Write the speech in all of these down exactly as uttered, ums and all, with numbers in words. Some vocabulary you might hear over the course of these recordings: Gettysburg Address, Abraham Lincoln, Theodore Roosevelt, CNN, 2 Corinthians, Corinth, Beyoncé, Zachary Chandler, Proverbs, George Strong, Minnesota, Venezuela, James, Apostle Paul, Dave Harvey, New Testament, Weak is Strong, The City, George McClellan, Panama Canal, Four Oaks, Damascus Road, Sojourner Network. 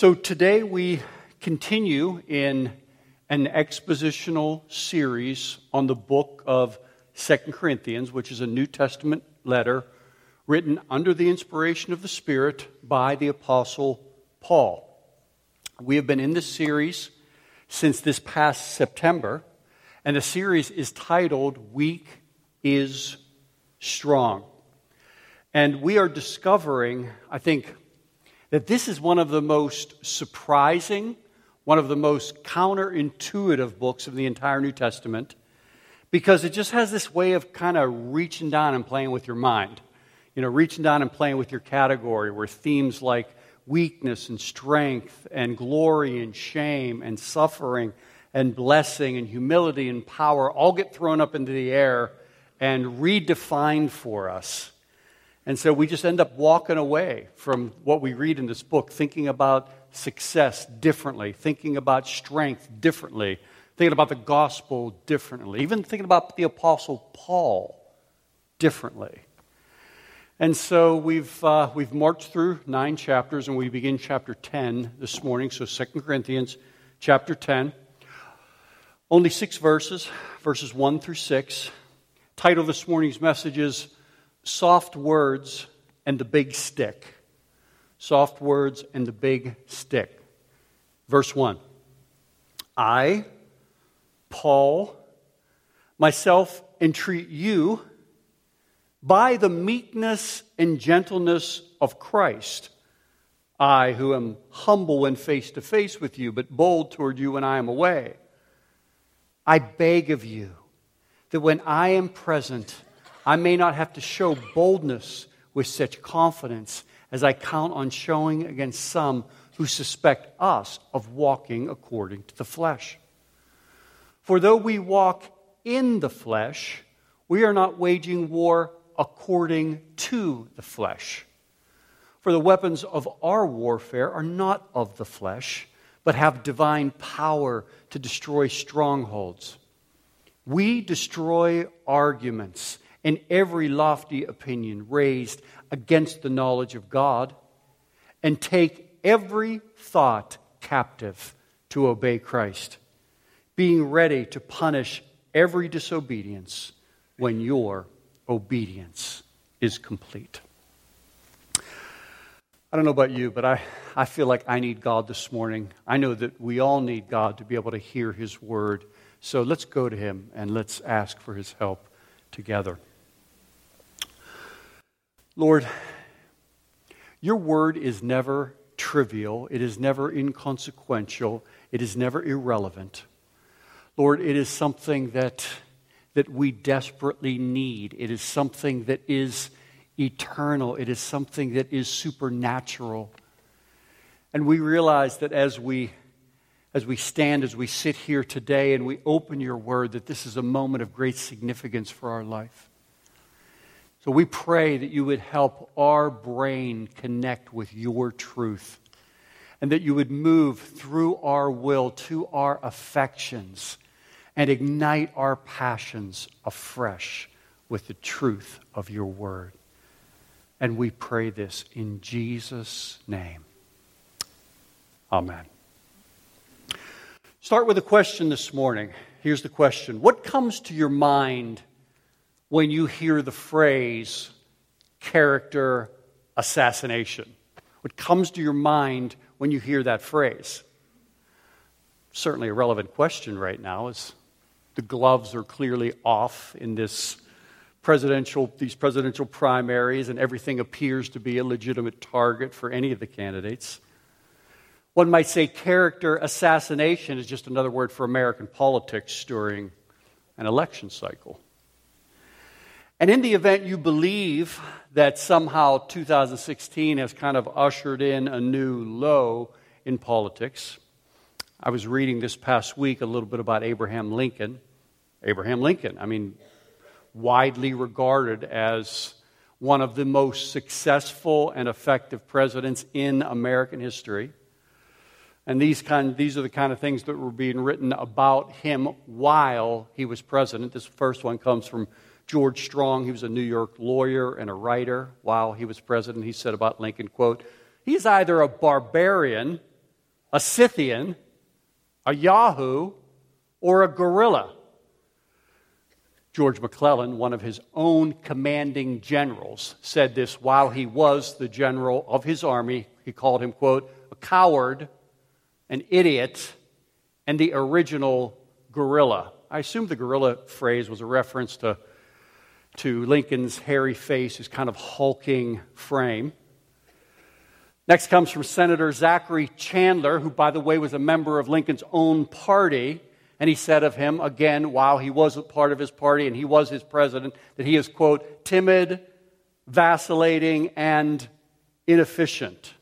So today we continue in an expositional series on the book of Second Corinthians, which is a New Testament letter written under the inspiration of the Spirit by the Apostle Paul. We have been in this series since this past September, and the series is titled Weak is Strong. And we are discovering, I think, that this is one of the most surprising, one of the most counterintuitive books of the entire New Testament, because it just has this way of kind of reaching down and playing with your mind. You know, reaching down and playing with your category, where themes like weakness and strength and glory and shame and suffering and blessing and humility and power all get thrown up into the air and redefined for us. And so we just end up walking away from what we read in this book, thinking about success differently, thinking about strength differently, thinking about the gospel differently, even thinking about the Apostle Paul differently. And so we've uh, we've marched through nine chapters, and we begin chapter ten this morning, so Second Corinthians chapter ten. Only six verses, verses one through six. Title this morning's message is Soft Words and the Big Stick. Soft Words and the Big Stick. Verse one. I, Paul, myself entreat you by the meekness and gentleness of Christ, I who am humble when face to face with you, but bold toward you when I am away. I beg of you that when I am present, I may not have to show boldness with such confidence as I count on showing against some who suspect us of walking according to the flesh. For though we walk in the flesh, we are not waging war according to the flesh. For the weapons of our warfare are not of the flesh, but have divine power to destroy strongholds. We destroy arguments and every lofty opinion raised against the knowledge of God, and take every thought captive to obey Christ, being ready to punish every disobedience when your obedience is complete. I don't know about you, but I, I feel like I need God this morning. I know that we all need God to be able to hear His word. So let's go to Him and let's ask for His help together. Lord, your word is never trivial. It is never inconsequential. It is never irrelevant. Lord, it is something that, that we desperately need. It is something that is eternal. It is something that is supernatural. And we realize that as we, as we stand, as we sit here today and we open your word, that this is a moment of great significance for our life. So we pray that you would help our brain connect with your truth, and that you would move through our will to our affections and ignite our passions afresh with the truth of your word. And we pray this in Jesus' name. Amen. Start with a question this morning. Here's the question. What comes to your mind when you hear the phrase character assassination? What comes to your mind when you hear that phrase? Certainly a relevant question right now, as the gloves are clearly off in this presidential, these presidential primaries, and everything appears to be a legitimate target for any of the candidates. One might say character assassination is just another word for American politics during an election cycle. And in the event you believe that somehow two thousand sixteen has kind of ushered in a new low in politics, I was reading this past week a little bit about Abraham Lincoln. Abraham Lincoln, I mean, widely regarded as one of the most successful and effective presidents in American history. And these kind, these are the kind of things that were being written about him while he was president. This first one comes from George Strong. He was a New York lawyer and a writer. While he was president, he said about Lincoln, quote, "He's either a barbarian a Scythian, a Yahoo, or a guerrilla. George McClellan, one of his own commanding generals, said this while he was the general of his army. He called him, quote, a coward, an idiot, and the original guerrilla. I assume the guerrilla phrase was a reference to, to Lincoln's hairy face, his kind of hulking frame. Next comes from Senator Zachary Chandler, who, by the way, was a member of Lincoln's own party. And he said of him, again, while he was a part of his party and he was his president, that he is, quote, timid, vacillating, and inefficient.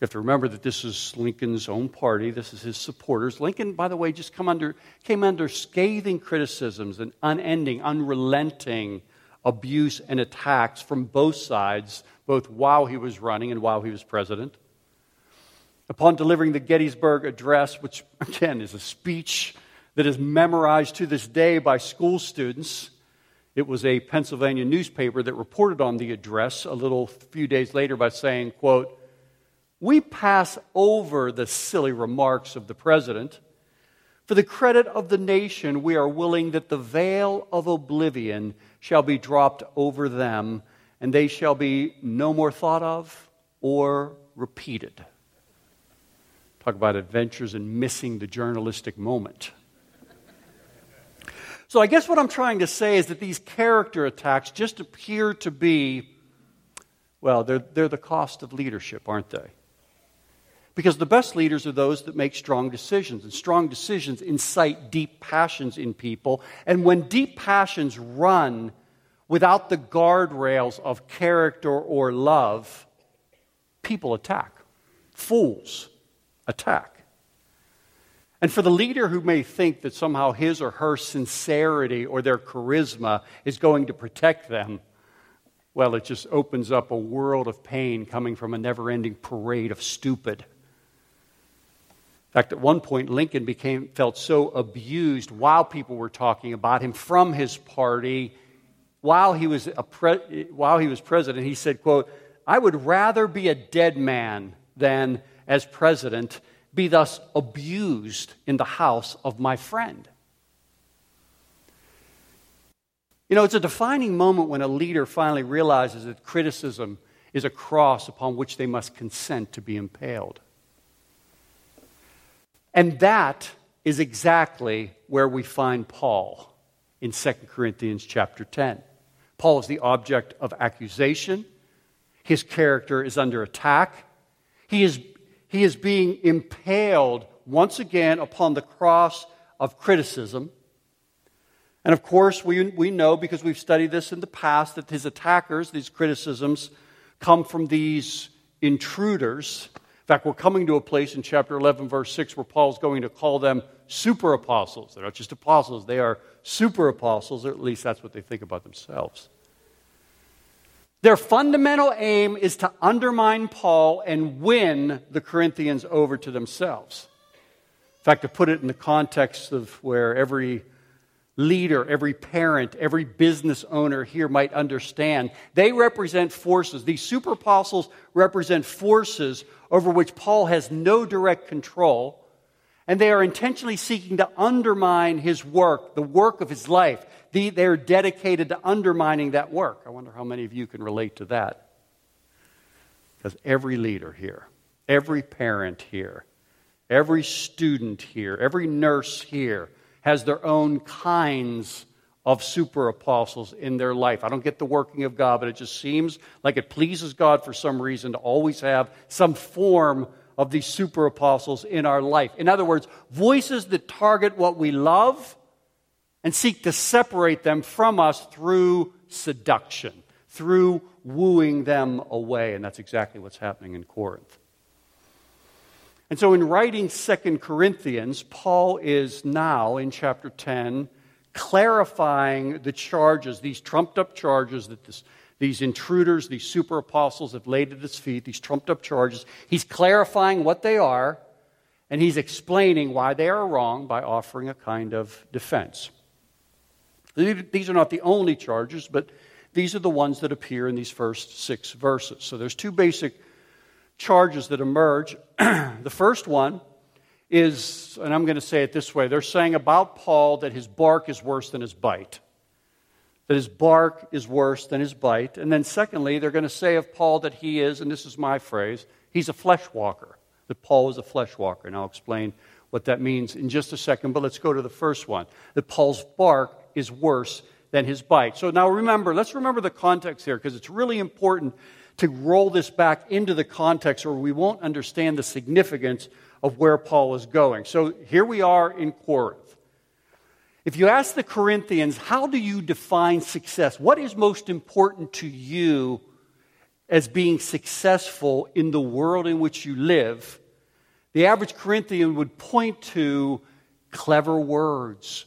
You have to remember that this is Lincoln's own party. This is his supporters. Lincoln, by the way, just come under, came under scathing criticisms and unending, unrelenting abuse and attacks from both sides, both while he was running and while he was president. Upon delivering the Gettysburg Address, which, again, is a speech that is memorized to this day by school students, it was a Pennsylvania newspaper that reported on the address a little few days later by saying, quote, "We pass over the silly remarks of the president. For the credit of the nation, we are willing that the veil of oblivion shall be dropped over them, and they shall be no more thought of or repeated." Talk about adventures in missing the journalistic moment. So I guess what I'm trying to say is that these character attacks just appear to be, well, they're, they're the cost of leadership, aren't they? Because the best leaders are those that make strong decisions, and strong decisions incite deep passions in people. And when deep passions run without the guardrails of character or love, people attack. Fools attack. And for the leader who may think that somehow his or her sincerity or their charisma is going to protect them, well, it just opens up a world of pain coming from a never-ending parade of stupid. In fact, at one point, Lincoln became felt so abused while people were talking about him from his party. While he was a pre- while he was president, he said, quote, "I would rather be a dead man than, as president, be thus abused in the house of my friend." You know, it's a defining moment when a leader finally realizes that criticism is a cross upon which they must consent to be impaled. And that is exactly where we find Paul in Second Corinthians chapter ten. Paul is the object of accusation. His character is under attack. He is, he is being impaled once again upon the cross of criticism. And of course, we, we know, because we've studied this in the past, that his attackers, these criticisms, come from these intruders. In fact, we're coming to a place in chapter eleven, verse six, where Paul's going to call them super apostles. They're not just apostles, they are super apostles, or at least that's what they think about themselves. Their fundamental aim is to undermine Paul and win the Corinthians over to themselves. In fact, to put it in the context of where every leader, every parent, every business owner here might understand, they represent forces. These super apostles represent forces over which Paul has no direct control. And they are intentionally seeking to undermine his work, the work of his life. They, they're dedicated to undermining that work. I wonder how many of you can relate to that. Because every leader here, every parent here, every student here, every nurse here has their own kinds of super apostles in their life. I don't get the working of God, but it just seems like it pleases God for some reason to always have some form of these super apostles in our life. In other words, voices that target what we love and seek to separate them from us through seduction, through wooing them away. And that's exactly what's happening in Corinth. And so in writing Second Corinthians, Paul is now, in chapter ten, clarifying the charges, these trumped-up charges that this, these intruders, these super apostles have laid at his feet, these trumped-up charges. He's clarifying what they are, and he's explaining why they are wrong by offering a kind of defense. These are not the only charges, but these are the ones that appear in these first six verses. So there's two basic charges that emerge. The first one is, and I'm going to say it this way, they're saying about Paul that his bark is worse than his bite. That his bark is worse than his bite. And then secondly, they're going to say of Paul that he is, and this is my phrase, he's a flesh walker. That Paul is a flesh walker. And I'll explain what that means in just a second, but let's go to the first one. That Paul's bark is worse than his bite. So now remember, let's remember the context here, because it's really important to roll this back into the context, or we won't understand the significance of where Paul is going. So here we are in Corinth. If you ask the Corinthians, how do you define success? What is most important to you as being successful in the world in which you live? The average Corinthian would point to clever words,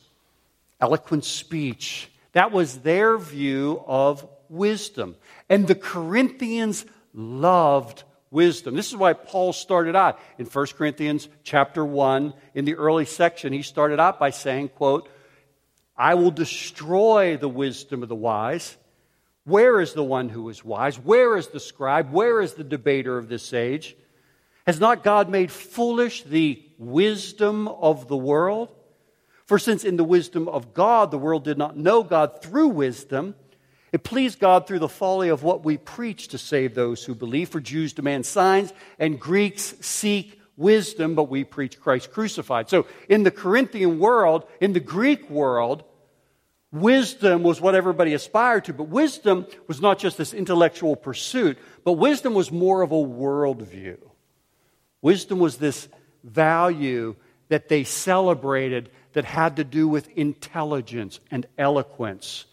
eloquent speech. That was their view of wisdom. And the Corinthians loved wisdom. This is why Paul started out in First Corinthians chapter one, in the early section, he started out by saying, quote, I will destroy the wisdom of the wise. Where is the one who is wise? Where is the scribe? Where is the debater of this age? Has not God made foolish the wisdom of the world? For since in the wisdom of God, the world did not know God through wisdom, it pleased God through the folly of what we preach to save those who believe. For Jews demand signs and Greeks seek wisdom, but we preach Christ crucified. So in the Corinthian world, in the Greek world, wisdom was what everybody aspired to. But wisdom was not just this intellectual pursuit, but wisdom was more of a worldview. Wisdom was this value that they celebrated that had to do with intelligence and eloquence.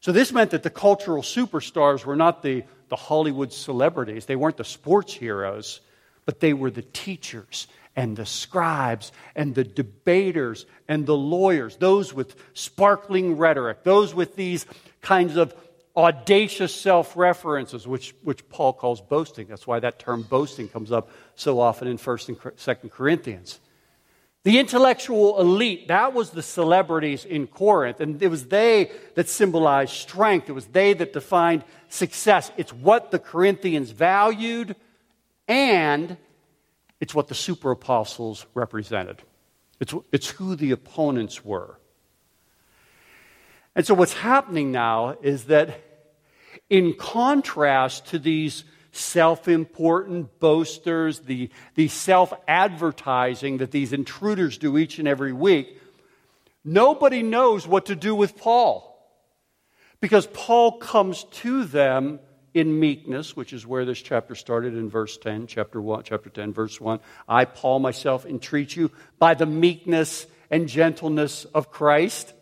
So this meant that the cultural superstars were not the, the Hollywood celebrities. They weren't the sports heroes, but they were the teachers and the scribes and the debaters and the lawyers, those with sparkling rhetoric, those with these kinds of audacious self-references, which, which Paul calls boasting. That's why that term boasting comes up so often in First and Second Corinthians. The intellectual elite, that was the celebrities in Corinth, and it was they that symbolized strength. It was they that defined success. It's what the Corinthians valued, and it's what the super apostles represented. It's, it's who the opponents were. And so what's happening now is that in contrast to these self-important boasters, the, the self-advertising that these intruders do each and every week, nobody knows what to do with Paul. Because Paul comes to them in meekness, which is where this chapter started in verse ten, chapter one, chapter ten, verse one. I, Paul, myself, entreat you by the meekness and gentleness of Christ.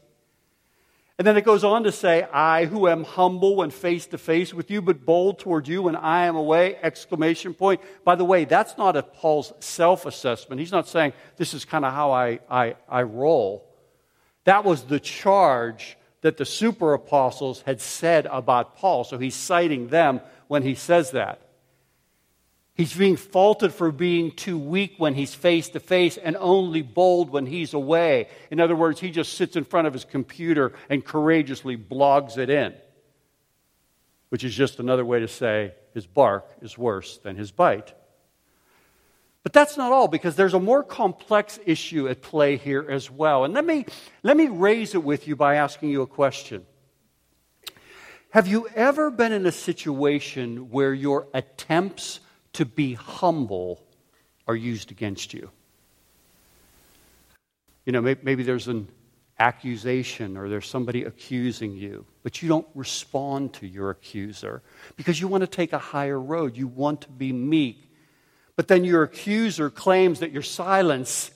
And then it goes on to say, I who am humble when face to face with you, but bold toward you when I am away, exclamation point. By the way, that's not a Paul's self-assessment. He's not saying, this is kind of how I, I, I roll. That was the charge that the super apostles had said about Paul. So he's citing them when he says that. He's being faulted for being too weak when he's face-to-face and only bold when he's away. In other words, he just sits in front of his computer and courageously blogs it in, which is just another way to say his bark is worse than his bite. But that's not all, because there's a more complex issue at play here as well. And let me, let me raise it with you by asking you a question. Have you ever been in a situation where your attempts to be humble are used against you? You know, maybe, maybe there's an accusation or there's somebody accusing you, but you don't respond to your accuser because you want to take a higher road. You want to be meek. But then your accuser claims that your silence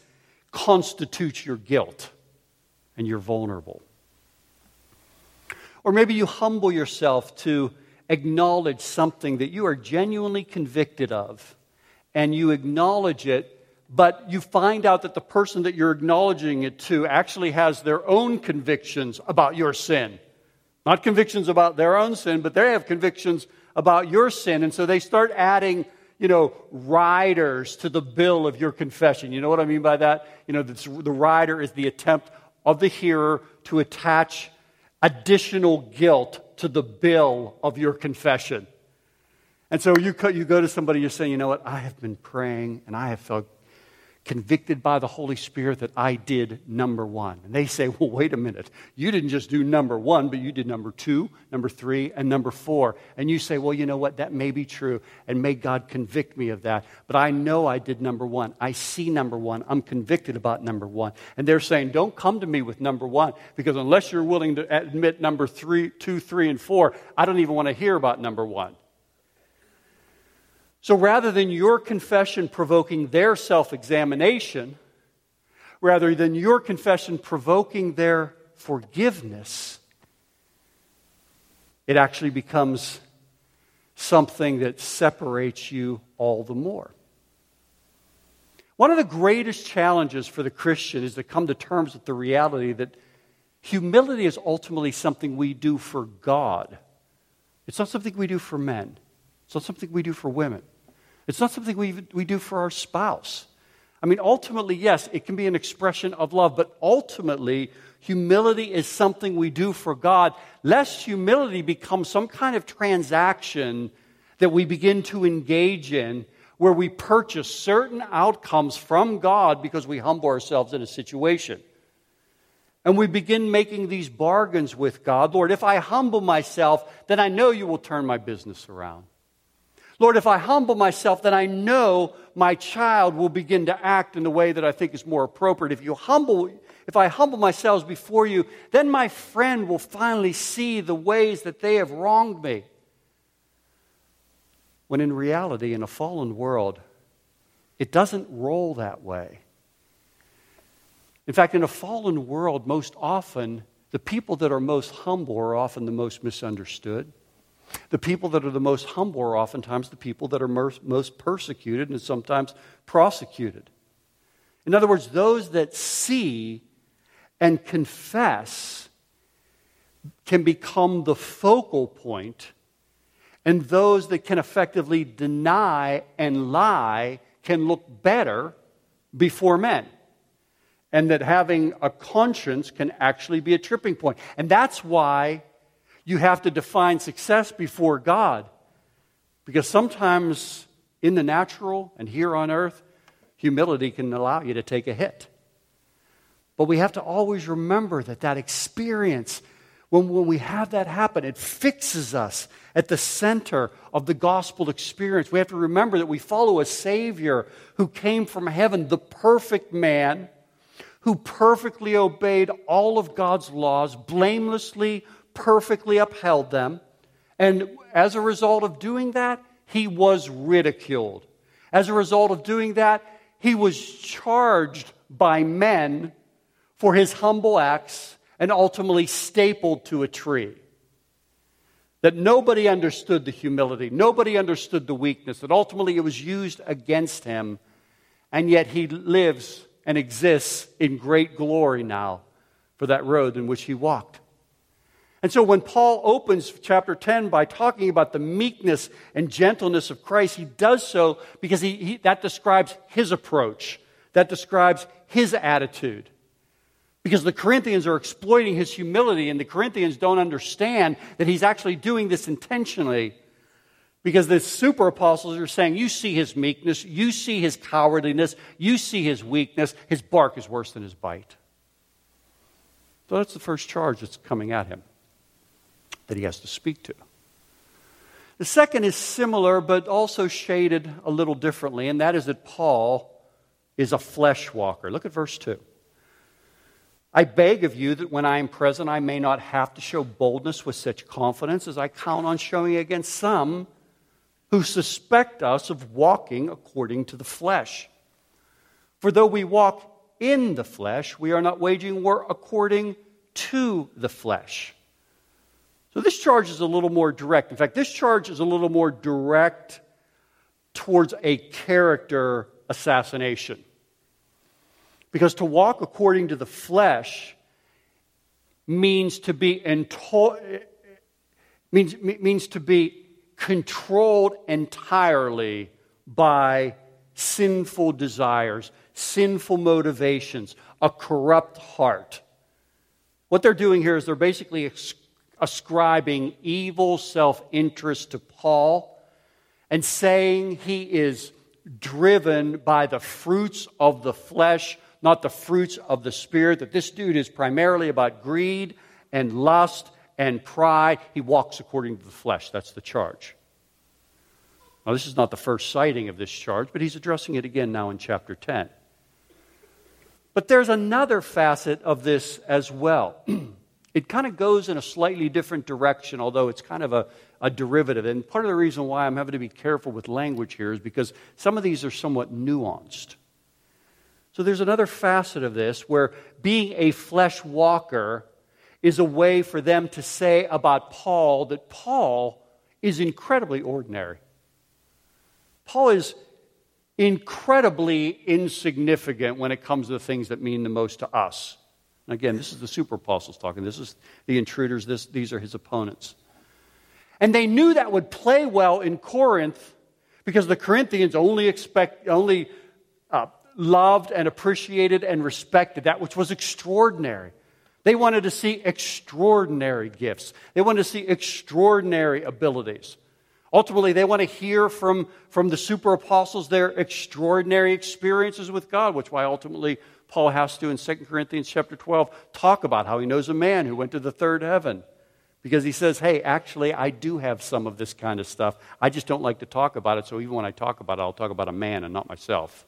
constitutes your guilt and you're vulnerable. Or maybe you humble yourself to acknowledge something that you are genuinely convicted of, and you acknowledge it, but you find out that the person that you're acknowledging it to actually has their own convictions about your sin. Not convictions about their own sin, but they have convictions about your sin, and so they start adding, you know, riders to the bill of your confession. You know what I mean by that? You know, the rider is the attempt of the hearer to attach additional guilt to the bill of your confession. And so you you go to somebody, you're saying, you know what, I have been praying and I have felt convicted by the Holy Spirit that I did number one. And they say, well, wait a minute. You didn't just do number one, but you did number two, number three, and number four. And you say, well, you know what? That may be true, and may God convict me of that. But I know I did number one. I see number one. I'm convicted about number one. And they're saying, don't come to me with number one, because unless you're willing to admit number three, two, three, and four, I don't even want to hear about number one. So rather than your confession provoking their self-examination, rather than your confession provoking their forgiveness, it actually becomes something that separates you all the more. One of the greatest challenges for the Christian is to come to terms with the reality that humility is ultimately something we do for God. It's not something we do for men. It's not something we do for women. It's not something we we do for our spouse. I mean, ultimately, yes, it can be an expression of love, but ultimately, humility is something we do for God, lest humility becomes some kind of transaction that we begin to engage in where we purchase certain outcomes from God because we humble ourselves in a situation. And we begin making these bargains with God. Lord, if I humble myself, then I know you will turn my business around. Lord, if I humble myself, then I know my child will begin to act in the way that I think is more appropriate. If you humble, if I humble myself before you, then my friend will finally see the ways that they have wronged me. When in reality, in a fallen world, it doesn't roll that way. In fact, in a fallen world, most often, the people that are most humble are often the most misunderstood. The people that are the most humble are oftentimes the people that are most persecuted and sometimes prosecuted. In other words, those that see and confess can become the focal point, and those that can effectively deny and lie can look better before men. And that having a conscience can actually be a tripping point. And that's why you have to define success before God, because sometimes in the natural and here on earth, humility can allow you to take a hit. But we have to always remember that that experience, when, when we have that happen, it fixes us at the center of the gospel experience. We have to remember that we follow a Savior who came from heaven, the perfect man, who perfectly obeyed all of God's laws, blamelessly, perfectly upheld them, and as a result of doing that, he was ridiculed. As a result of doing that, he was charged by men for his humble acts and ultimately stapled to a tree. That nobody understood the humility, nobody understood the weakness, that ultimately it was used against him, and yet he lives and exists in great glory now for that road in which he walked. And so when Paul opens chapter ten by talking about the meekness and gentleness of Christ, he does so because he, he, that describes his approach. That describes his attitude. Because the Corinthians are exploiting his humility, and the Corinthians don't understand that he's actually doing this intentionally. Because the super apostles are saying, you see his meekness, you see his cowardliness, you see his weakness, his bark is worse than his bite. So that's the first charge that's coming at him, that he has to speak to. The second is similar, but also shaded a little differently, and that is that Paul is a flesh walker. Look at verse two. I beg of you that when I am present, I may not have to show boldness with such confidence as I count on showing against some who suspect us of walking according to the flesh. For though we walk in the flesh, we are not waging war according to the flesh. So this charge is a little more direct. In fact, this charge is a little more direct towards a character assassination. Because to walk according to the flesh means to be into- means, means to be controlled entirely by sinful desires, sinful motivations, a corrupt heart. What they're doing here is they're basically excluding, ascribing evil self-interest to Paul, and saying he is driven by the fruits of the flesh, not the fruits of the Spirit, that this dude is primarily about greed and lust and pride. He walks according to the flesh. That's the charge. Now, this is not the first sighting of this charge, but he's addressing it again now in chapter ten. But there's another facet of this as well. It kind of goes in a slightly different direction, although it's kind of a, a derivative. And part of the reason why I'm having to be careful with language here is because some of these are somewhat nuanced. So there's another facet of this where being a flesh walker is a way for them to say about Paul that Paul is incredibly ordinary. Paul is incredibly insignificant when it comes to the things that mean the most to us. And again, this is the super apostles talking. This is the intruders. This, these are his opponents. And they knew that would play well in Corinth because the Corinthians only expect, only uh, loved and appreciated and respected that which was extraordinary. They wanted to see extraordinary gifts. They wanted to see extraordinary abilities. Ultimately, they want to hear from, from the super apostles their extraordinary experiences with God, which why ultimately Paul has to, in Second Corinthians chapter twelve, talk about how he knows a man who went to the third heaven. Because he says, hey, actually, I do have some of this kind of stuff. I just don't like to talk about it, so even when I talk about it, I'll talk about a man and not myself.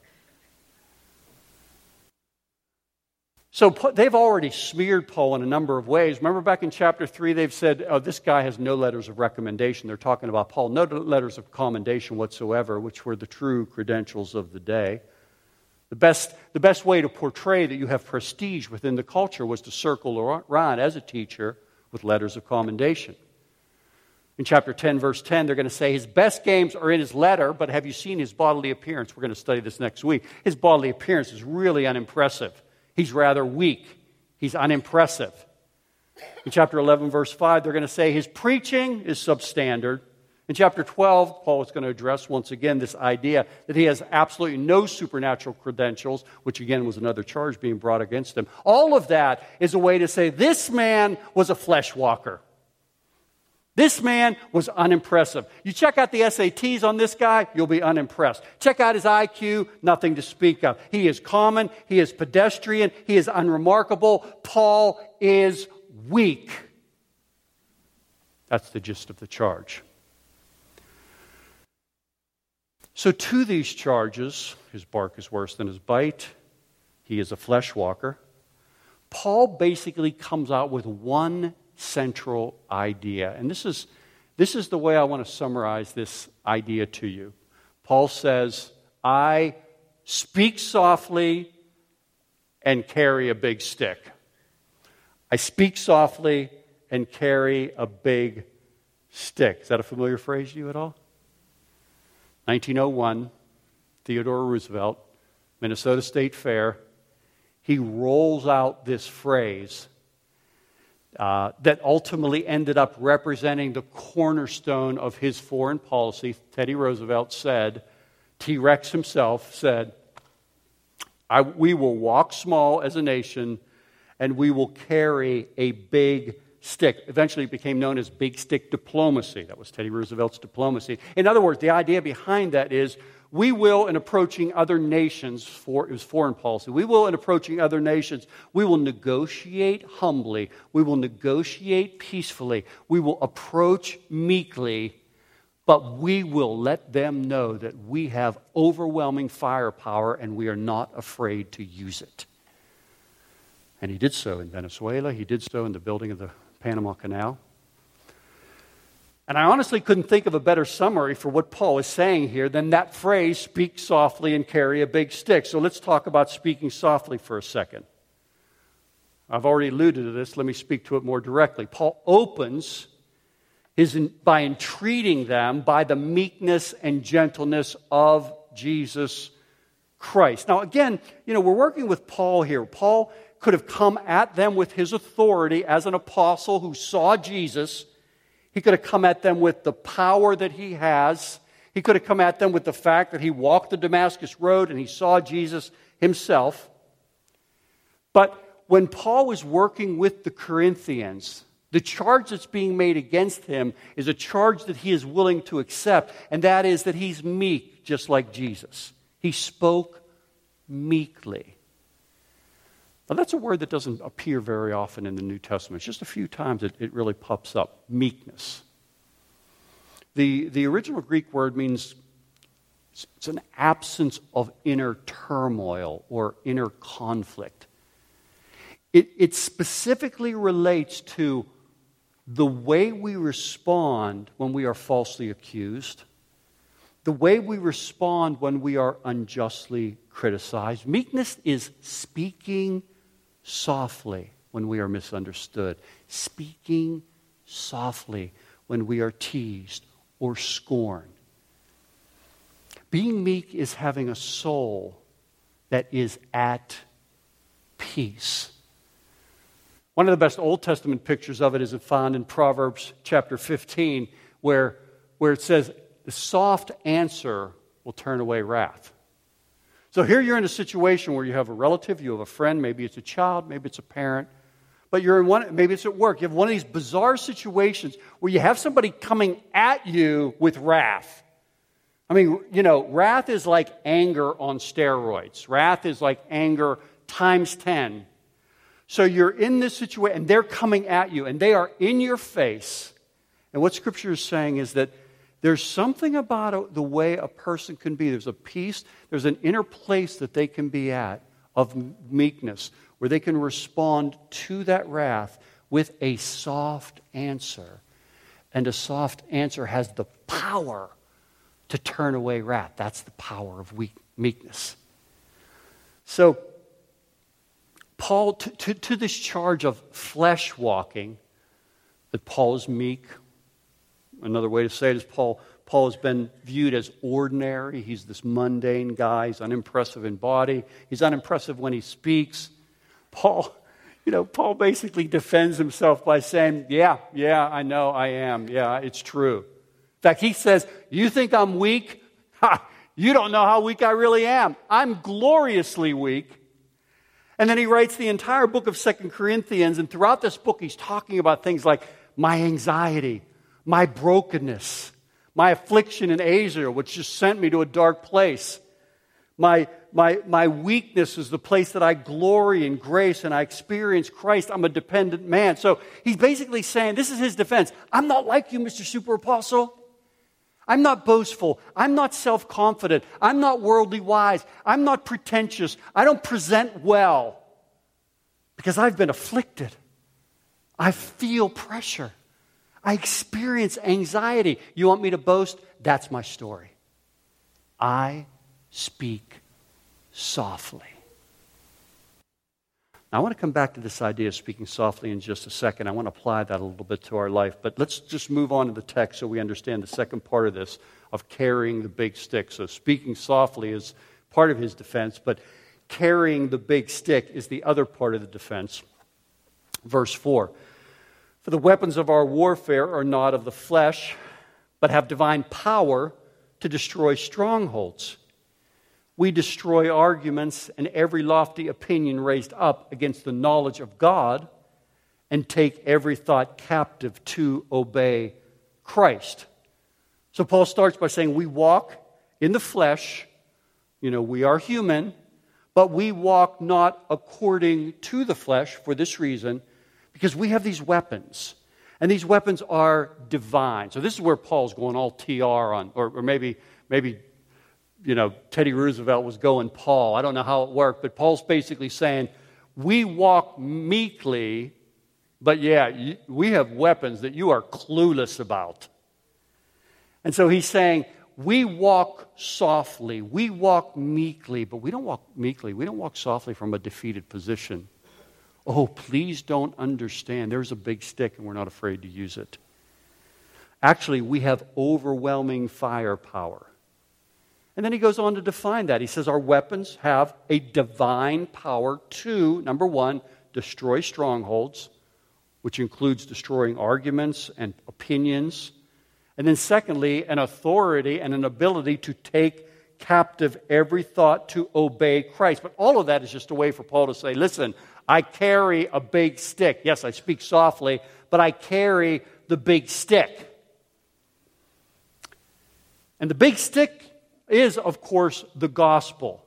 So they've already smeared Paul in a number of ways. Remember back in chapter three, they've said, oh, this guy has no letters of recommendation. They're talking about Paul, no letters of commendation whatsoever, which were the true credentials of the day. The best, the best way to portray that you have prestige within the culture was to circle around as a teacher with letters of commendation. In chapter ten, verse ten, they're going to say his best games are in his letter, but have you seen his bodily appearance? We're going to study this next week. His bodily appearance is really unimpressive. He's rather weak. He's unimpressive. In chapter eleven, verse five, they're going to say his preaching is substandard. In chapter twelve, Paul is going to address once again this idea that he has absolutely no supernatural credentials, which again was another charge being brought against him. All of that is a way to say this man was a flesh walker. This man was unimpressive. You check out the S A Ts on this guy, you'll be unimpressed. Check out his I Q, nothing to speak of. He is common, he is pedestrian, he is unremarkable. Paul is weak. That's the gist of the charge. So to these charges, his bark is worse than his bite, he is a flesh walker, Paul basically comes out with one central idea. And this is, this is the way I want to summarize this idea to you. Paul says, I speak softly and carry a big stick. I speak softly and carry a big stick. Is that a familiar phrase to you at all? nineteen oh one, Theodore Roosevelt, Minnesota State Fair, he rolls out this phrase uh, that ultimately ended up representing the cornerstone of his foreign policy. Teddy Roosevelt said, T-Rex himself said, I, we will walk small as a nation and we will carry a big stick. Eventually it became known as big stick diplomacy. That was Teddy Roosevelt's diplomacy. In other words, the idea behind that is we will, in approaching other nations, for it was foreign policy, we will, in approaching other nations, we will negotiate humbly, we will negotiate peacefully, we will approach meekly, but we will let them know that we have overwhelming firepower and we are not afraid to use it. And he did so in Venezuela, he did so in the building of the Panama Canal. And I honestly couldn't think of a better summary for what Paul is saying here than that phrase, speak softly and carry a big stick. So let's talk about speaking softly for a second. I've already alluded to this. Let me speak to it more directly. Paul opens his in, by entreating them by the meekness and gentleness of Jesus Christ. Now, again, you know, we're working with Paul here. Paul could have come at them with his authority as an apostle who saw Jesus. He could have come at them with the power that he has. He could have come at them with the fact that he walked the Damascus Road and he saw Jesus himself. But when Paul was working with the Corinthians, The charge that's being made against him is a charge that he is willing to accept, and that is that he's meek, just like Jesus. He spoke meekly. Now, that's a word that doesn't appear very often in the New Testament. It's just a few times it, it really pops up, meekness. The, the original Greek word means it's an absence of inner turmoil or inner conflict. It, it specifically relates to the way we respond when we are falsely accused, the way we respond when we are unjustly criticized. Meekness is speaking softly when we are misunderstood, speaking softly when we are teased or scorned. Being meek is having a soul that is at peace. One of the best Old Testament pictures of it is found in Proverbs chapter fifteen, where, where it says, the soft answer will turn away wrath. So here you're in a situation where you have a relative, you have a friend, maybe it's a child, maybe it's a parent, but you're in one, maybe it's at work. You have one of these bizarre situations where you have somebody coming at you with wrath. I mean, you know, wrath is like anger on steroids. Wrath is like anger times ten. So you're in this situation, and they're coming at you, and they are in your face. And what Scripture is saying is that there's something about a, the way a person can be. There's a peace, there's an inner place that they can be at of meekness, where they can respond to that wrath with a soft answer. And a soft answer has the power to turn away wrath. That's the power of weak, meekness. So, Paul, to, to, to this charge of flesh walking, that Paul is meek. Another way to say it is Paul, Paul has been viewed as ordinary. He's this mundane guy. He's unimpressive in body. He's unimpressive when he speaks. Paul, you know, Paul basically defends himself by saying, yeah, yeah, I know I am. Yeah, it's true. In fact, he says, you think I'm weak? Ha, you don't know how weak I really am. I'm gloriously weak. And then he writes the entire book of Second Corinthians, and throughout this book he's talking about things like my anxiety, my brokenness, my affliction in Asia, which just sent me to a dark place. My, my, my weakness is the place that I glory in grace and I experience Christ. I'm a dependent man. So he's basically saying, this is his defense. I'm not like you, Mister Super Apostle. I'm not boastful. I'm not self-confident. I'm not worldly wise. I'm not pretentious. I don't present well because I've been afflicted. I feel pressure. I experience anxiety. You want me to boast? That's my story. I speak softly. Now, I want to come back to this idea of speaking softly in just a second. I want to apply that a little bit to our life, but let's just move on to the text so we understand the second part of this, of carrying the big stick. So speaking softly is part of his defense, but carrying the big stick is the other part of the defense. Verse four, for the weapons of our warfare are not of the flesh, but have divine power to destroy strongholds. We destroy arguments and every lofty opinion raised up against the knowledge of God and take every thought captive to obey Christ. So Paul starts by saying we walk in the flesh, you know, we are human, but we walk not according to the flesh for this reason, because we have these weapons. And these weapons are divine. So this is where Paul's going all T R on, or, or maybe maybe you know, Teddy Roosevelt was going Paul. I don't know how it worked, but Paul's basically saying, we walk meekly, but yeah, we have weapons that you are clueless about. And so he's saying, we walk softly, we walk meekly, but we don't walk meekly, we don't walk softly from a defeated position. Oh, please don't understand. There's a big stick and we're not afraid to use it. Actually, we have overwhelming firepower. And then he goes on to define that. He says our weapons have a divine power to, number one, destroy strongholds, which includes destroying arguments and opinions. And then secondly, an authority and an ability to take captive every thought to obey Christ. But all of that is just a way for Paul to say, listen, I carry a big stick. Yes, I speak softly, but I carry the big stick. And the big stick is, of course, the gospel.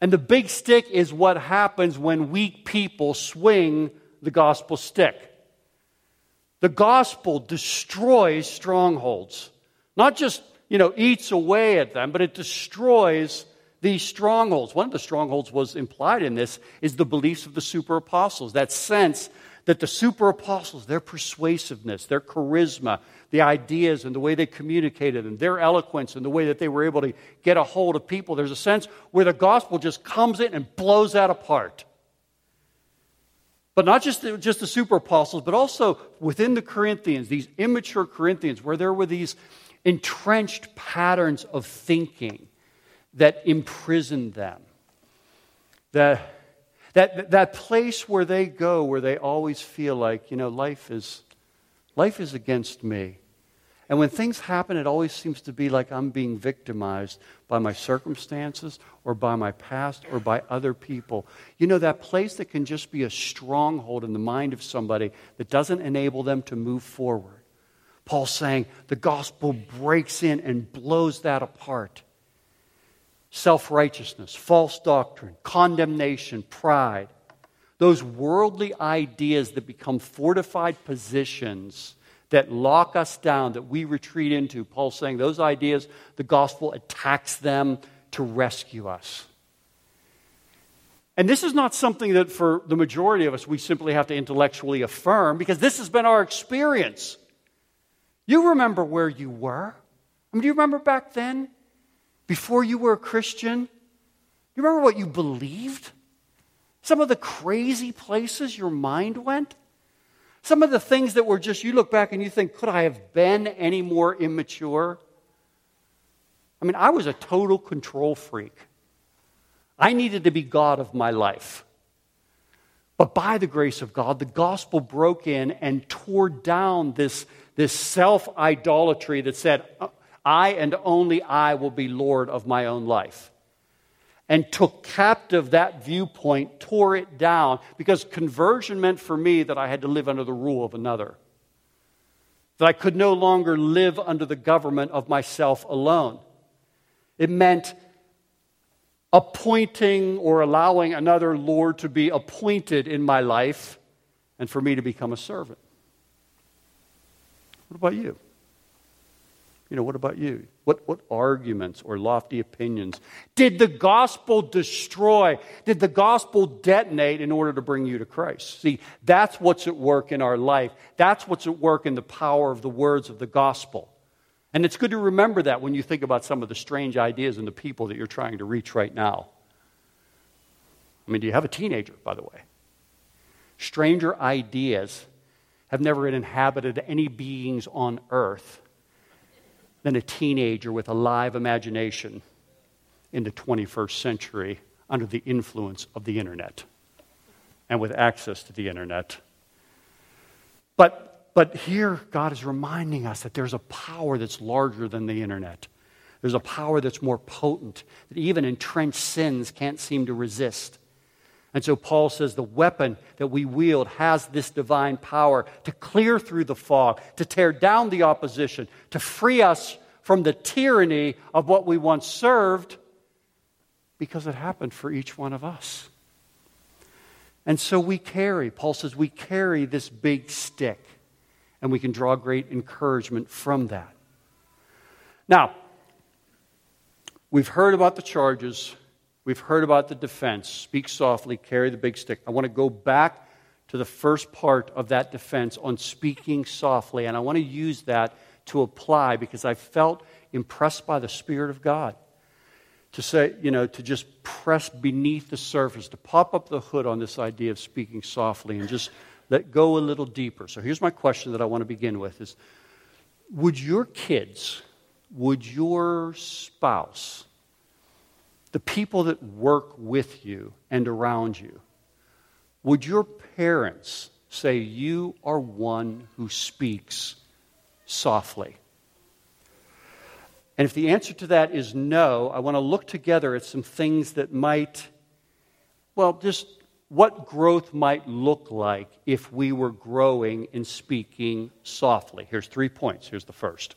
And the big stick is what happens when weak people swing the gospel stick. The gospel destroys strongholds. Not just, you know, eats away at them, but it destroys these strongholds. One of the strongholds was implied in this is the beliefs of the super apostles, that sense that the super apostles, their persuasiveness, their charisma, the ideas and the way they communicated and their eloquence and the way that they were able to get a hold of people, there's a sense where the gospel just comes in and blows that apart. But not just the, just the super apostles, but also within the Corinthians, these immature Corinthians, where there were these entrenched patterns of thinking that imprisoned them. The That that place where they go, where they always feel like, you know, life is life is against me. And when things happen, it always seems to be like I'm being victimized by my circumstances or by my past or by other people. You know, that place that can just be a stronghold in the mind of somebody that doesn't enable them to move forward. Paul's saying the gospel breaks in and blows that apart. Self-righteousness, false doctrine, condemnation, pride. Those worldly ideas that become fortified positions that lock us down, that we retreat into. Paul's saying those ideas, the gospel attacks them to rescue us. And this is not something that for the majority of us we simply have to intellectually affirm, because this has been our experience. You remember where you were. I mean, do you remember back then? Before you were a Christian, you remember what you believed? Some of the crazy places your mind went? Some of the things that were just, you look back and you think, could I have been any more immature? I mean, I was a total control freak. I needed to be God of my life. But by the grace of God, the gospel broke in and tore down this, this self-idolatry that said, I and only I will be Lord of my own life. And took captive that viewpoint, tore it down, because conversion meant for me that I had to live under the rule of another. That I could no longer live under the government of myself alone. It meant appointing or allowing another Lord to be appointed in my life and for me to become a servant. What about you? You know, what about you? What what arguments or lofty opinions did the gospel destroy? Did the gospel detonate in order to bring you to Christ? See, that's what's at work in our life. That's what's at work in the power of the words of the gospel. And it's good to remember that when you think about some of the strange ideas and the people that you're trying to reach right now. I mean, do you have a teenager, by the way? Stranger ideas have never inhabited any beings on earth than a teenager with a live imagination in the twenty-first century under the influence of the internet and with access to the internet. But but here God is reminding us that there's a power that's larger than the internet. There's a power that's more potent, that even entrenched sins can't seem to resist. And so Paul says the weapon that we wield has this divine power to clear through the fog, to tear down the opposition, to free us from the tyranny of what we once served, because it happened for each one of us. And so we carry, Paul says, we carry this big stick, and we can draw great encouragement from that. Now, we've heard about the charges. We've heard about the defense. Speak softly, carry the big stick. I want to go back to the first part of that defense on speaking softly, and I want to use that to apply, because I felt impressed by the Spirit of God to say, you know, to just press beneath the surface, to pop up the hood on this idea of speaking softly and just let go a little deeper. So here's my question that I want to begin with is, would your kids, would your spouse, the people that work with you and around you, would your parents say you are one who speaks softly? And if the answer to that is no, I want to look together at some things that might, well, just what growth might look like if we were growing and speaking softly. Here's three points. Here's the first.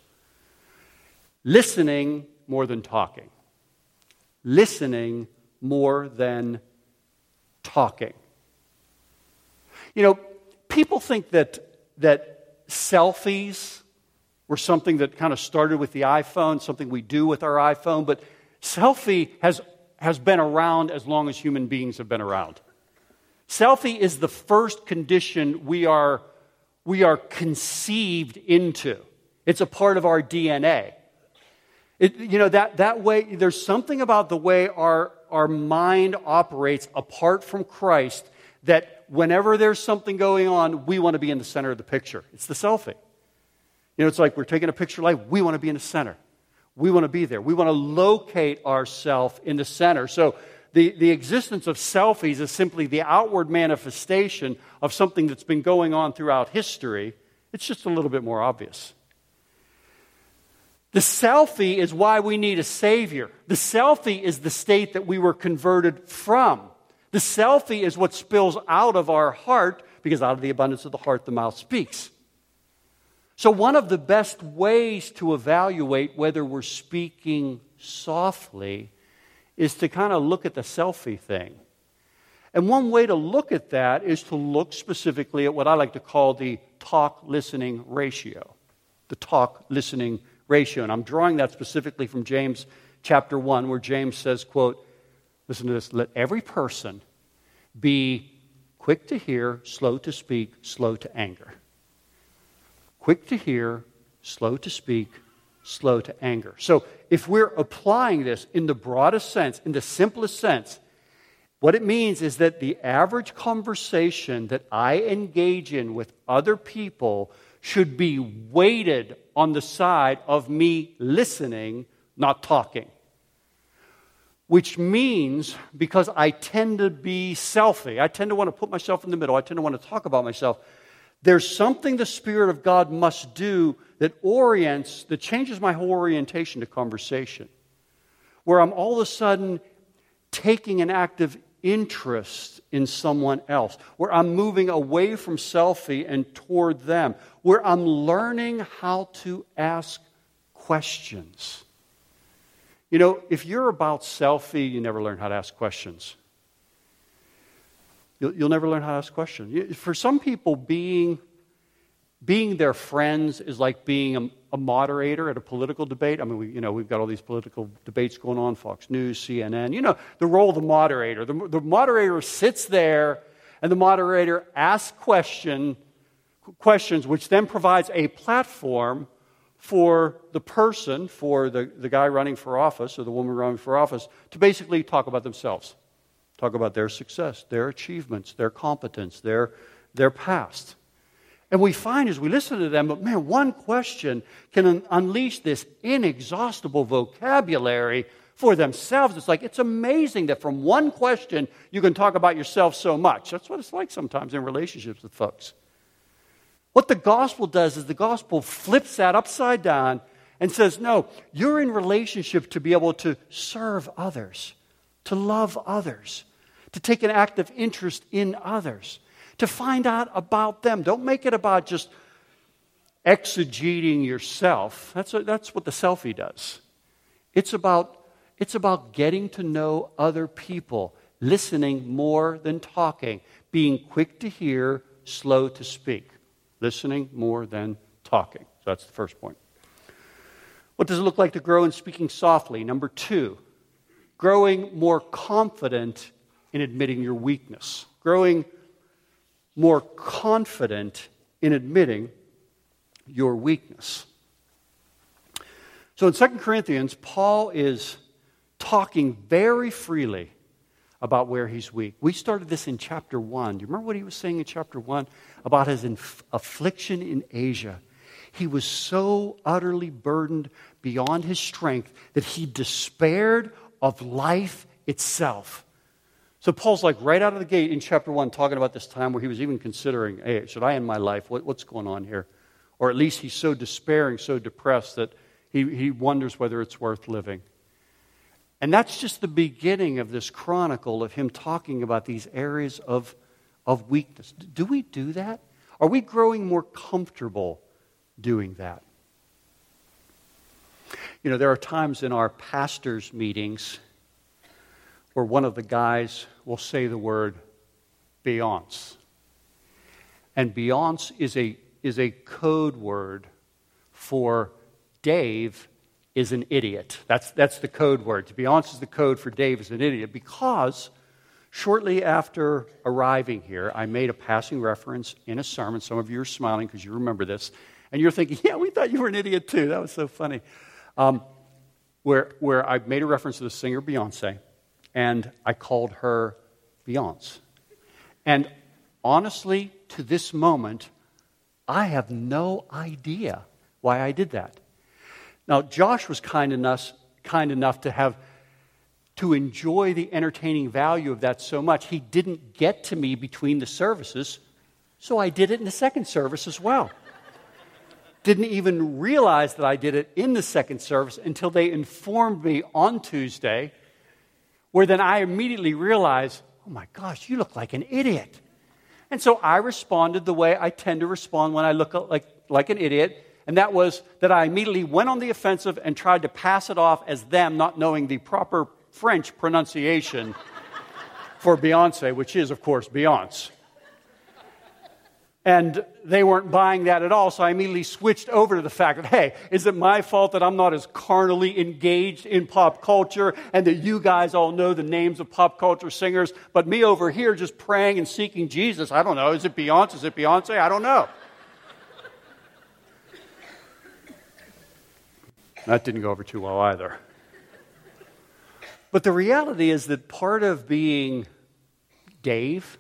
Listening more than talking. Listening more than talking. You know, people think that that selfies were something that kind of started with the iPhone, something we do with our iPhone, but selfie has has been around as long as human beings have been around. Selfie is the first condition we are we are conceived into. It's a part of our D N A. It, you know, that, that way, there's something about the way our, our mind operates apart from Christ that whenever there's something going on, we want to be in the center of the picture. It's the selfie. You know, it's like we're taking a picture of life, we want to be in the center. We want to be there. We want to locate ourselves in the center. So the, the existence of selfies is simply the outward manifestation of something that's been going on throughout history. It's just a little bit more obvious. The selfie is why we need a Savior. The selfie is the state that we were converted from. The selfie is what spills out of our heart, because out of the abundance of the heart, the mouth speaks. So one of the best ways to evaluate whether we're speaking softly is to kind of look at the selfie thing. And one way to look at that is to look specifically at what I like to call the talk-listening ratio. The talk-listening ratio. Ratio, and I'm drawing that specifically from James chapter one, where James says, quote, listen to this, let every person be quick to hear, slow to speak, slow to anger. Quick to hear, slow to speak, slow to anger. So if we're applying this in the broadest sense, in the simplest sense, what it means is that the average conversation that I engage in with other people should be weighted on the side of me listening, not talking. Which means, because I tend to be selfie, I tend to want to put myself in the middle, I tend to want to talk about myself, there's something the Spirit of God must do that orients, that changes my whole orientation to conversation, where I'm all of a sudden taking an active interest in someone else, where I'm moving away from selfie and toward them, where I'm learning how to ask questions. You know, if you're about selfie, you never learn how to ask questions. You'll, you'll never learn how to ask questions. For some people, being, being their friends is like being a, a moderator at a political debate. I mean, we, you know, we've got all these political debates going on, Fox News, C N N. You know, the role of the moderator. The, the moderator sits there, and the moderator asks question, questions, which then provides a platform for the person, for the, the guy running for office or the woman running for office, to basically talk about themselves, talk about their success, their achievements, their competence, their their past. And we find as we listen to them, but man, one question can un- unleash this inexhaustible vocabulary for themselves. It's like, it's amazing that from one question you can talk about yourself so much. That's what it's like sometimes in relationships with folks. What the gospel does is the gospel flips that upside down and says, no, you're in relationship to be able to serve others, to love others, to take an active interest in others, to find out about them. Don't make it about just exegeting yourself. That's what, that's what the selfie does. It's about, it's about getting to know other people, listening more than talking, being quick to hear, slow to speak, listening more than talking. So that's the first point. What does it look like to grow in speaking softly? Number two, growing more confident in admitting your weakness. Growing more confident in admitting your weakness. So in Second Corinthians, Paul is talking very freely about where he's weak. We started this in chapter one. Do you remember what he was saying in chapter one about his inf- affliction in Asia? He was so utterly burdened beyond his strength that he despaired of life itself. So Paul's like right out of the gate in chapter one talking about this time where he was even considering, hey, should I end my life? What, what's going on here? Or at least he's so despairing, so depressed that he, he wonders whether it's worth living. And that's just the beginning of this chronicle of him talking about these areas of, of weakness. Do we do that? Are we growing more comfortable doing that? You know, there are times in our pastors' meetings where one of the guys will say the word Beyoncé. And Beyoncé is a is a code word for Dave is an idiot. That's that's the code word. Beyoncé is the code for Dave is an idiot, because shortly after arriving here, I made a passing reference in a sermon. Some of you are smiling because you remember this. And you're thinking, yeah, we thought you were an idiot too. That was so funny. Um, where where I made a reference to the singer Beyoncé, and I called her Beyoncé. And honestly, to this moment, I have no idea why I did that. Now, Josh was kind enough, kind enough to have to enjoy the entertaining value of that so much, he didn't get to me between the services, so I did it in the second service as well. Didn't even realize that I did it in the second service until they informed me on Tuesday, where then I immediately realized, oh my gosh, you look like an idiot. And so I responded the way I tend to respond when I look like, like an idiot, and that was that I immediately went on the offensive and tried to pass it off as them not knowing the proper French pronunciation for Beyoncé, which is, of course, Beyoncé. And they weren't buying that at all, so I immediately switched over to the fact that, hey, is it my fault that I'm not as carnally engaged in pop culture and that you guys all know the names of pop culture singers, but me over here just praying and seeking Jesus? I don't know. Is it Beyoncé? Is it Beyoncé? I don't know. That didn't go over too well either. But the reality is that part of being Dave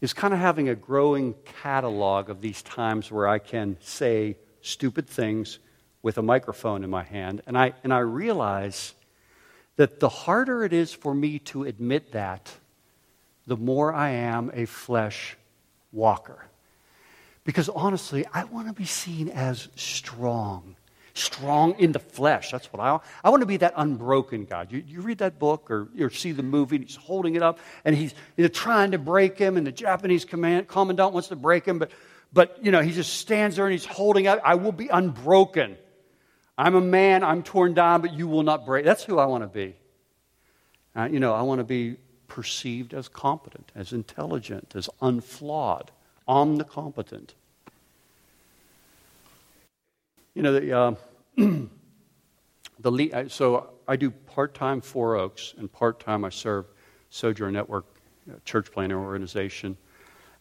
is kind of having a growing catalog of these times where I can say stupid things with a microphone in my hand. And I and I realize that the harder it is for me to admit that, the more I am a flesh walker. Because honestly, I want to be seen as strong. Strong in the flesh. That's what I I want to be. That unbroken guy. You, you read that book or you see the movie. And he's holding it up, and he's they're trying to break him, and the Japanese command, commandant wants to break him, but but you know he just stands there and he's holding out. I will be unbroken. I'm a man. I'm torn down, but you will not break. That's who I want to be. Uh, you know I want to be perceived as competent, as intelligent, as unflawed, omnicompetent. You know, the, uh, the lead, so I do part-time Four Oaks, and part-time I serve Sojourner Network, church planner organization.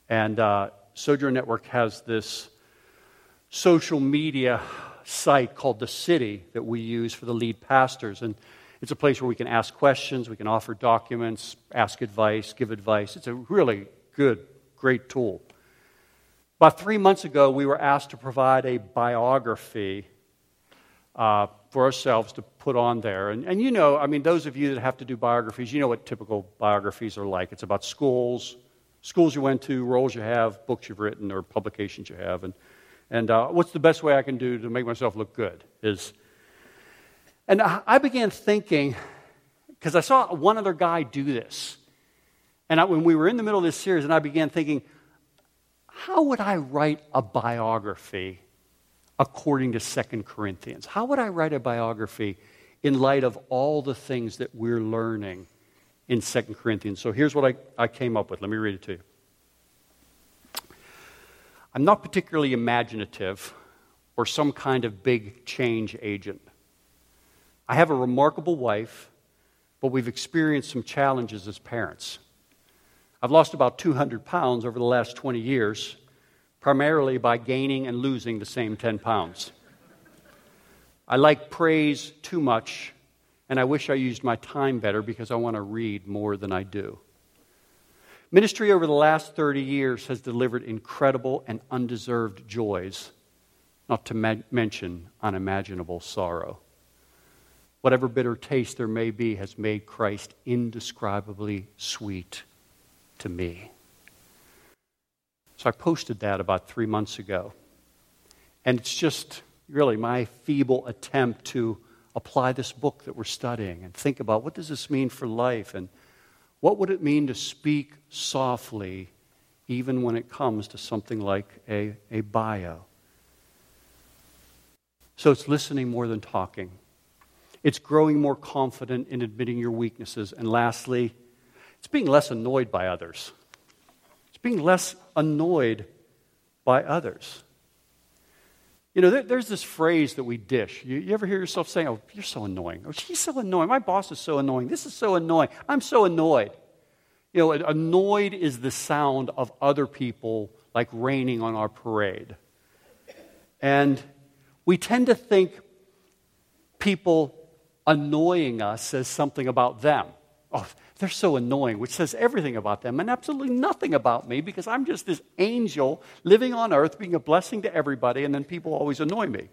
And uh, Sojourner Network has this social media site called The City that we use for the lead pastors. And it's a place where we can ask questions, we can offer documents, ask advice, give advice. It's a really good, great tool. About three months ago, we were asked to provide a biography uh, for ourselves to put on there. And, and you know, I mean, those of you that have to do biographies, you know what typical biographies are like. It's about schools, schools you went to, roles you have, books you've written, or publications you have. And, and uh, what's the best way I can do to make myself look good is... And I, I began thinking, because I saw one other guy do this. And I, when we were in the middle of this series, and I began thinking... How would I write a biography according to Second Corinthians? How would I write a biography in light of all the things that we're learning in Second Corinthians? So here's what I, I came up with. Let me read it to you. I'm not particularly imaginative or some kind of big change agent. I have a remarkable wife, but we've experienced some challenges as parents. I've lost about two hundred pounds over the last twenty years, primarily by gaining and losing the same ten pounds. I like praise too much, and I wish I used my time better because I want to read more than I do. Ministry over the last thirty years has delivered incredible and undeserved joys, not to ma- mention unimaginable sorrow. Whatever bitter taste there may be has made Christ indescribably sweet to me. So I posted that about three months ago. And it's just really my feeble attempt to apply this book that we're studying and think about, what does this mean for life, and what would it mean to speak softly even when it comes to something like a, a bio? So it's listening more than talking. It's growing more confident in admitting your weaknesses. And lastly, it's being less annoyed by others. It's being less annoyed by others. You know, there, there's this phrase that we dish. You, you ever hear yourself saying, oh, you're so annoying. Oh, she's so annoying. My boss is so annoying. This is so annoying. I'm so annoyed. You know, annoyed is the sound of other people like raining on our parade. And we tend to think people annoying us says something about them. Oh, they're so annoying, which says everything about them and absolutely nothing about me, because I'm just this angel living on earth being a blessing to everybody, and then people always annoy me.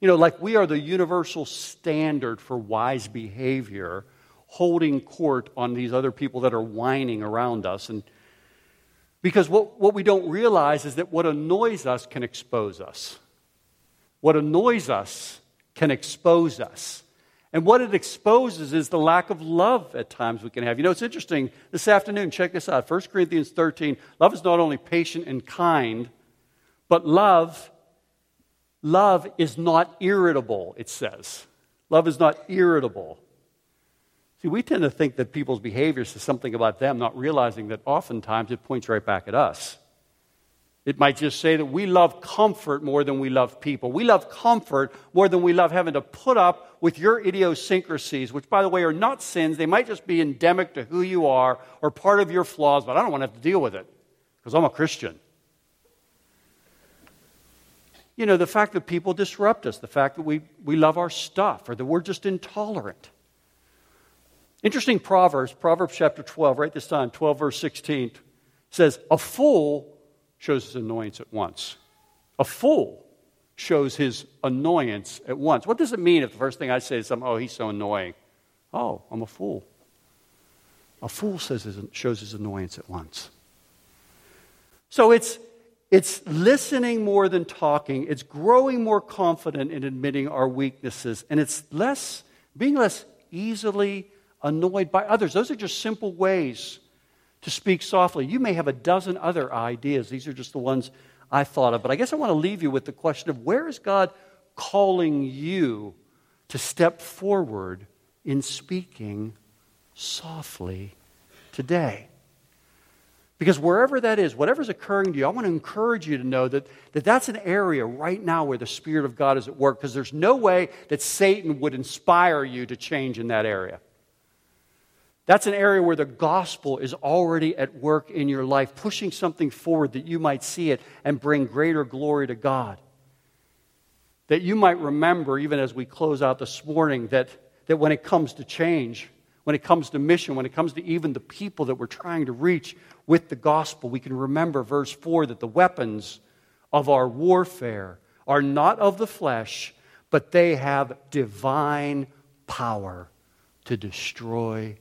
You know, like we are the universal standard for wise behavior, holding court on these other people that are whining around us. And because what, what we don't realize is that what annoys us can expose us. What annoys us can expose us. And what it exposes is the lack of love at times we can have. You know, it's interesting. This afternoon, check this out. First Corinthians thirteen, love is not only patient and kind, but love, love is not irritable, it says. Love is not irritable. See, we tend to think that people's behavior says something about them, not realizing that oftentimes it points right back at us. It might just say that we love comfort more than we love people. We love comfort more than we love having to put up with your idiosyncrasies, which, by the way, are not sins. They might just be endemic to who you are or part of your flaws, but I don't want to have to deal with it because I'm a Christian. You know, the fact that people disrupt us, the fact that we, we love our stuff, or that we're just intolerant. Interesting Proverbs, Proverbs chapter twelve, right this time, twelve verse sixteen, says, a fool shows his annoyance at once. A fool shows his annoyance at once. What does it mean if the first thing I say is something, oh, he's so annoying? Oh, I'm a fool. A fool says his, shows his annoyance at once. So it's, it's listening more than talking. It's growing more confident in admitting our weaknesses. And it's less being less easily annoyed by others. Those are just simple ways to speak softly. You may have a dozen other ideas. These are just the ones I thought of. But I guess I want to leave you with the question of, where is God calling you to step forward in speaking softly today? Because wherever that is, whatever's occurring to you, I want to encourage you to know that, that that's an area right now where the Spirit of God is at work, because there's no way that Satan would inspire you to change in that area. That's an area where the gospel is already at work in your life, pushing something forward that you might see it and bring greater glory to God. That you might remember, even as we close out this morning, that, that when it comes to change, when it comes to mission, when it comes to even the people that we're trying to reach with the gospel, we can remember verse four, that the weapons of our warfare are not of the flesh, but they have divine power to destroy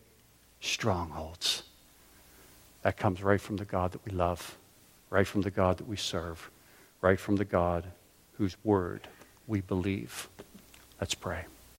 strongholds. That comes right from the God that we love, right from the God that we serve, right from the God whose word we believe. Let's pray.